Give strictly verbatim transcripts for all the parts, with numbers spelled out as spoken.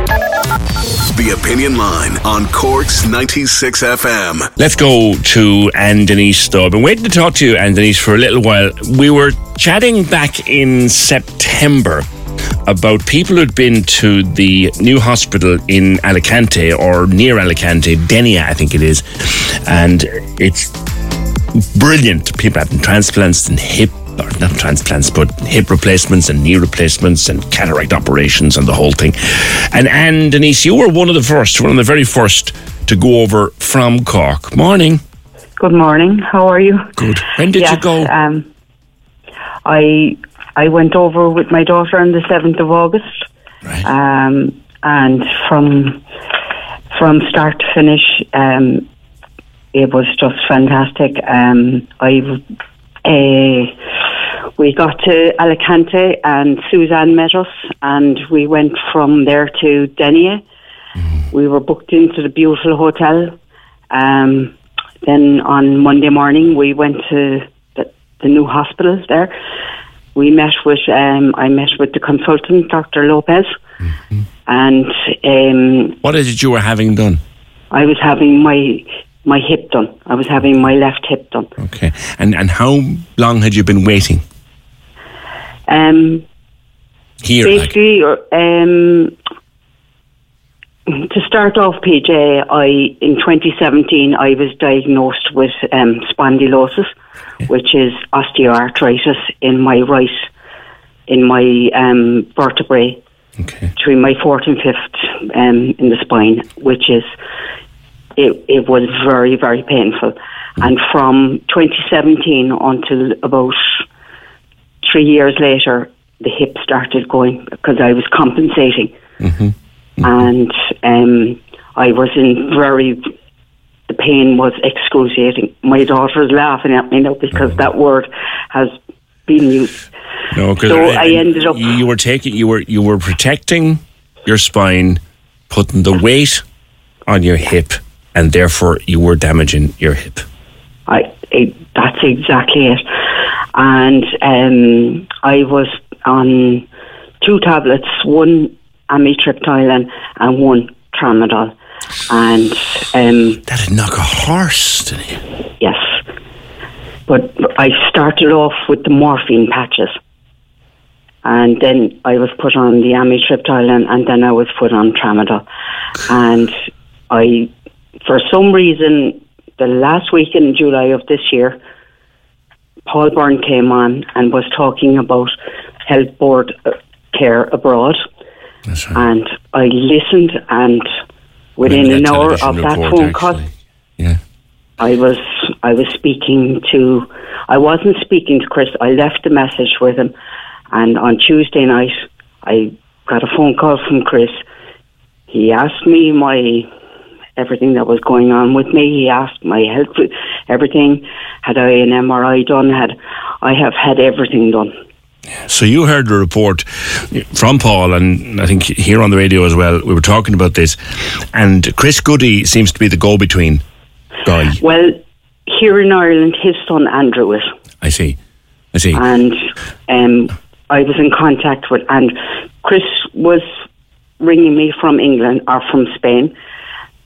The Opinion Line on Cork's ninety-six F M. Let's go to Anne Denise, though. I've been waiting to talk to you, Anne Denise, for a little while. We were chatting back in September about people who'd been to the new hospital in Alicante, or near Alicante, Denia, I think it is. And it's brilliant. People having transplants and hip or not transplants, but hip replacements and knee replacements and cataract operations and the whole thing. And Anne Denise, you were one of the first, one of the very first to go over from Cork. Morning. Good morning. How are you? Good. When did yes, you go? Um, I I went over with my daughter on the seventh of August. Right. Um, and from from start to finish, um, it was just fantastic. Um, I've Uh, we got to Alicante and Suzanne met us, and we went from there to Denia. We were booked into the beautiful hotel. Um, then on Monday morning we went to the, the new hospital there. We met with, um, I met with the consultant, Doctor Lopez. Mm-hmm. And um, what is it you were having done? I was having my... My hip done. I was having my left hip done. Okay. And and how long had you been waiting? Um, Here, basically, like. um, to start off, P J, I in twenty seventeen I was diagnosed with um, spondylosis, okay, which is osteoarthritis in my right, in my um, vertebrae, okay, between my fourth and fifth um, in the spine, which is. It, it was very, very painful. And from twenty seventeen until about three years later, the hip started going because I was compensating. Mm-hmm. Mm-hmm. And um, I was in very... The pain was excruciating. My daughter's laughing at me now because oh. that word has been used. No, so I, I ended up... You were taking, you were, you were protecting your spine, putting the weight on your hip, and therefore you were damaging your hip. I, I that's exactly it. And um, I was on two tablets, one amitriptyline and one tramadol. And um, that'd knock a horse, didn't it? Yes, but I started off with the morphine patches, and then I was put on the amitriptyline, and then I was put on tramadol, and I. For some reason, the last week in July of this year, Paul Byrne came on and was talking about health board care abroad. That's right. And I listened, and within Maybe an hour of that phone call, yeah. I was I was speaking to, I wasn't speaking to Chris, I left a message with him, and on Tuesday night, I got a phone call from Chris. He asked me my... everything that was going on with me. He asked my health, everything. Had I an M R I done? Had I have had everything done. So you heard the report from Paul, and I think here on the radio as well, we were talking about this, and Chris Goody seems to be the go-between guy. Well, here in Ireland, his son Andrew is. I see. I see. And um, I was in contact with, and Chris was ringing me from England or from Spain,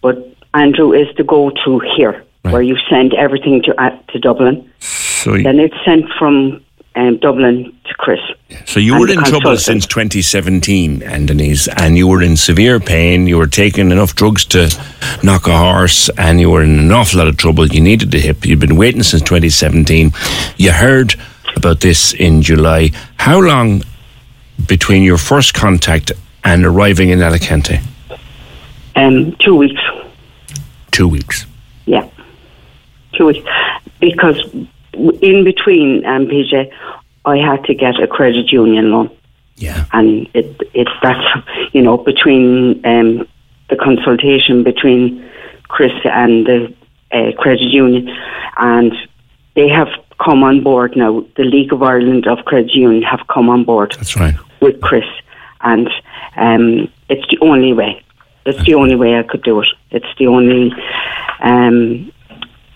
but Andrew is the go-to here, right, where you send everything to uh, to Dublin. So then it's sent from um, Dublin to Chris. So you were in trouble since twenty seventeen, Anne Denise, and you were in severe pain, you were taking enough drugs to knock a horse, and you were in an awful lot of trouble. You needed the hip. You'd been waiting since twenty seventeen. You heard about this in July. How long between your first contact and arriving in Alicante? Um, two weeks. Two weeks. Yeah, two weeks. Because in between, um, P J, I had to get a credit union loan. Yeah. And it it that's, you know, between um, the consultation between Chris and the uh, credit union, and they have come on board now. The League of Ireland of Credit Union have come on board. That's right. With Chris, and um, it's the only way. It's the only way I could do it. It's the only. Um,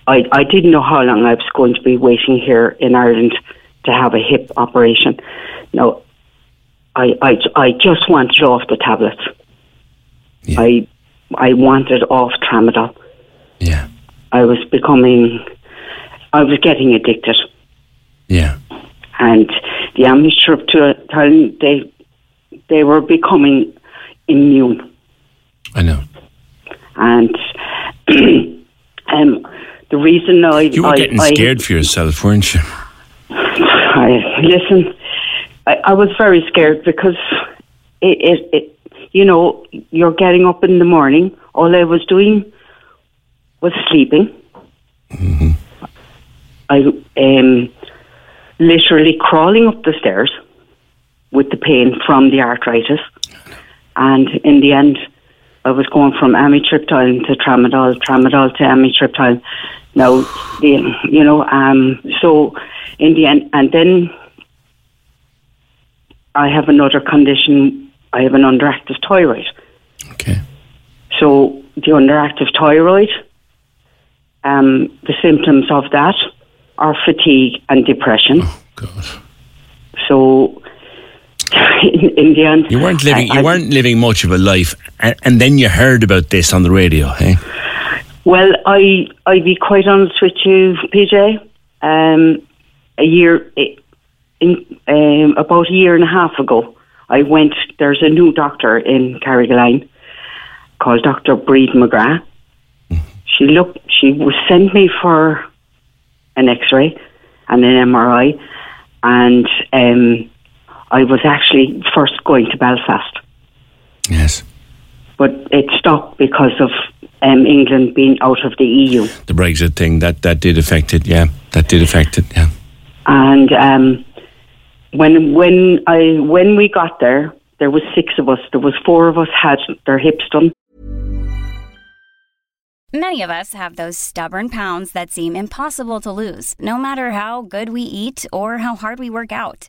I I didn't know how long I was going to be waiting here in Ireland to have a hip operation. No, I I, I just wanted off the tablets. Yeah. I I wanted off tramadol. Yeah. I was becoming. I was getting addicted. Yeah. And the amitriptyline, they they were becoming immune. I know. And um, the reason I... You were I, getting I, scared I, for yourself, weren't you? I, listen, I, I was very scared because, it, it, it, you know, you're getting up in the morning. All I was doing was sleeping. Mm-hmm. I um, literally crawling up the stairs with the pain from the arthritis. And in the end... I was going from amitriptyline to tramadol, tramadol to amitriptyline. Now, the, you know, um, so in the end, and then I have another condition. I have an underactive thyroid. Okay. So the underactive thyroid, um, the symptoms of that are fatigue and depression. Oh, God. So... In, in the end, you weren't living. I, you weren't living much of a life, and, and then you heard about this on the radio. Hey, well, I I'd be quite honest with you, P J. Um, a year, in, um, about a year and a half ago, I went. There's a new doctor in Carrigaline called Doctor Breed McGrath. Mm-hmm. She looked. She was sent me for an X-ray and an M R I, and. Um, I was actually first going to Belfast. Yes. But it stopped because of um, England being out of the E U. The Brexit thing, that, that did affect it, yeah. That did affect it, yeah. And um, when when I when we got there, there was six of us. There was four of us had their hips done. Many of us have those stubborn pounds that seem impossible to lose, no matter how good we eat or how hard we work out.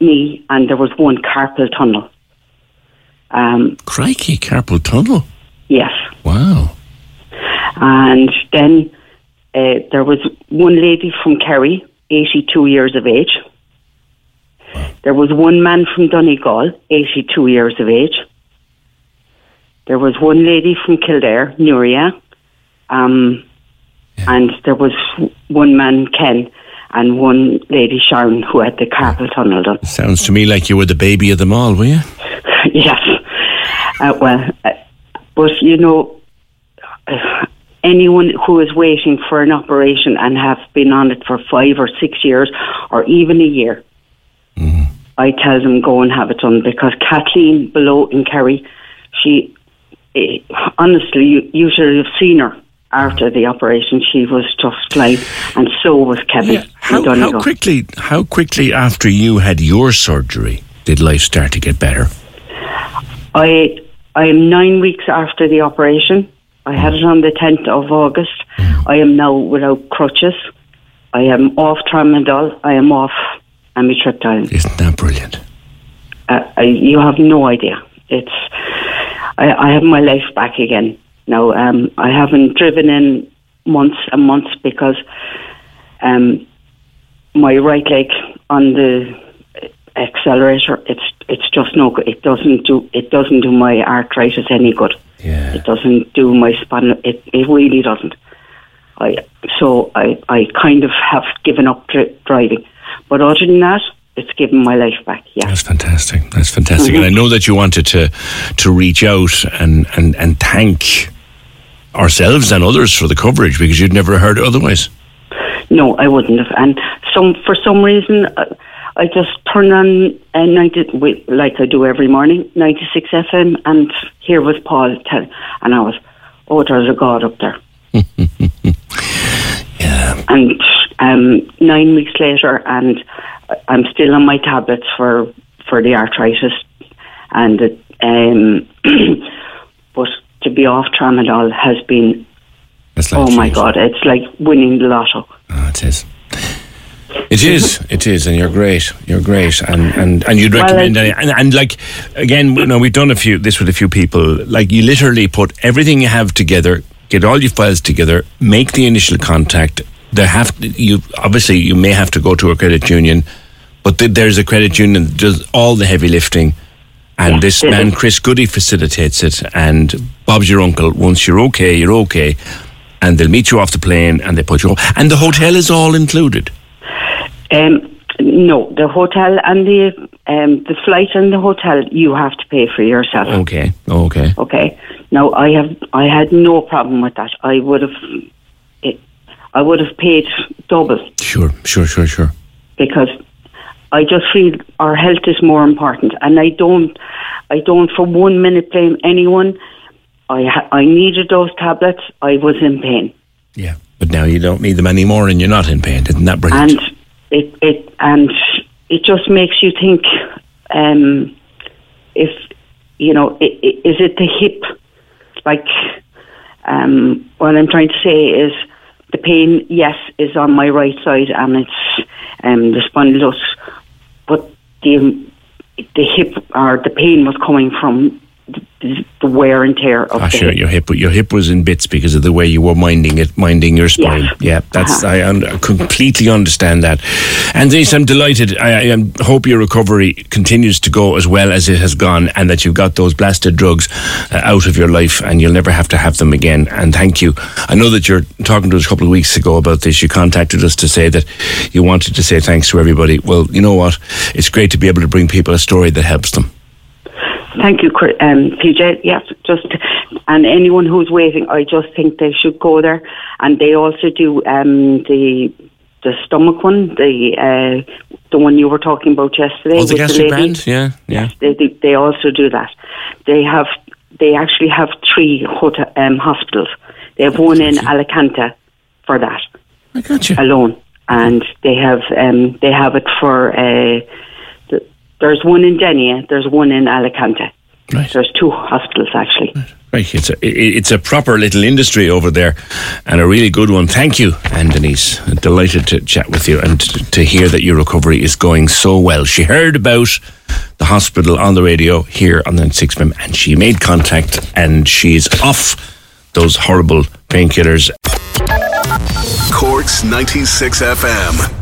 knee and there was one carpal tunnel. Um, Crikey, carpal tunnel? Yes. Wow. And then uh, there was one lady from Kerry, eighty-two years of age. Wow. There was one man from Donegal, eighty-two years of age. There was one lady from Kildare, Nuria. Um, yeah. And there was one man, Ken, and one lady, Sharon, who had the carpal tunnel done. Sounds to me like you were the baby of them all, were you? Yes. Uh, well, uh, but, you know, anyone who is waiting for an operation and have been on it for five or six years or even a year, I tell them go and have it done, because Kathleen below in Kerry, she eh, honestly, you, you should have seen her after the operation. She was just like, and so was Kevin. Yeah. How, how quickly? How quickly after you had your surgery did life start to get better? I I am nine weeks after the operation. I had it on the tenth of August. I am now without crutches. I am off tramadol. I am off amitriptyline. Isn't that brilliant? Uh, I, you have no idea. It's I, I have my life back again. Now, um, I haven't driven in months and months because um, my right leg on the accelerator, it's it's just no good. It doesn't do it doesn't do my arthritis any good. Yeah. It doesn't do my spine. It it really doesn't. I so I I kind of have given up tri- driving, but other than that, it's given my life back. Yeah, that's fantastic. That's fantastic. Mm-hmm. And I know that you wanted to to reach out and, and, and thank ourselves and others for the coverage, because you'd never heard otherwise. No, I wouldn't have. And some for some reason, I just turn on uh, ninety like I do every morning, ninety-six F M, and here was Paul ten, and I was, oh, there's a God up there. Yeah. And um, nine weeks later, and I'm still on my tablets for, for the arthritis, and it, um, but to be off tramadol has been, like oh my God, it's like winning the lotto. Oh, it is. It is, it is, and you're great. You're great, and, and, and you'd recommend well, like, any, and, and like again, you know, we've done a few this with a few people. Like, you literally put everything you have together, get all your files together, make the initial contact. There have you obviously you may have to go to a credit union, but th- there's a credit union that does all the heavy lifting, and yeah, this man Chris Goody facilitates it. And Bob's your uncle. Once you're okay, you're okay, and they'll meet you off the plane and they put you up. And the hotel is all included. Um, no, the hotel and the um, the flight and the hotel you have to pay for yourself. Okay, okay, okay. Now I have I had no problem with that. I would have. It, I would have paid double. Sure, sure, sure, sure. Because I just feel our health is more important, and I don't, I don't for one minute blame anyone. I ha- I needed those tablets. I was in pain. Yeah, but now you don't need them anymore, and you're not in pain. Isn't that brilliant? And it it and it just makes you think. Um, if you know, it, it, is it the hip? Like, um, what I'm trying to say is, the pain, yes, is on my right side, and it's um, the spondylosis, but the the hip or the pain was coming from the, the wear and tear of oh, the sure, hip. your hip. Your hip was in bits because of the way you were minding it, minding your spine. Yes. Yeah, that's uh-huh. I un- completely understand that. And Denise, I'm delighted. I, I hope your recovery continues to go as well as it has gone, and that you've got those blasted drugs uh, out of your life, and you'll never have to have them again. And thank you. I know that you're talking to us a couple of weeks ago about this. You contacted us to say that you wanted to say thanks to everybody. Well, you know what? It's great to be able to bring people a story that helps them. Thank you, um, P J. Yes, just and anyone who's waiting, I just think they should go there. And they also do um, the the stomach one, the uh, the one you were talking about yesterday. Oh, the Gastrectomy, yeah, yeah. They, they they also do that. They have they actually have three hotel, um, hospitals. They have one in Alicante for that. I got you alone, and they have um, they have it for. Uh, There's one in Denia, there's one in Alicante. Right. There's two hospitals, actually. Right. Right. It's a, it's a proper little industry over there, and a really good one. Thank you, Anne Denise. I'm delighted to chat with you and to hear that your recovery is going so well. She heard about the hospital on the radio here on the ninety-six F M, and she made contact, and she's off those horrible painkillers. Cork's ninety-six F M.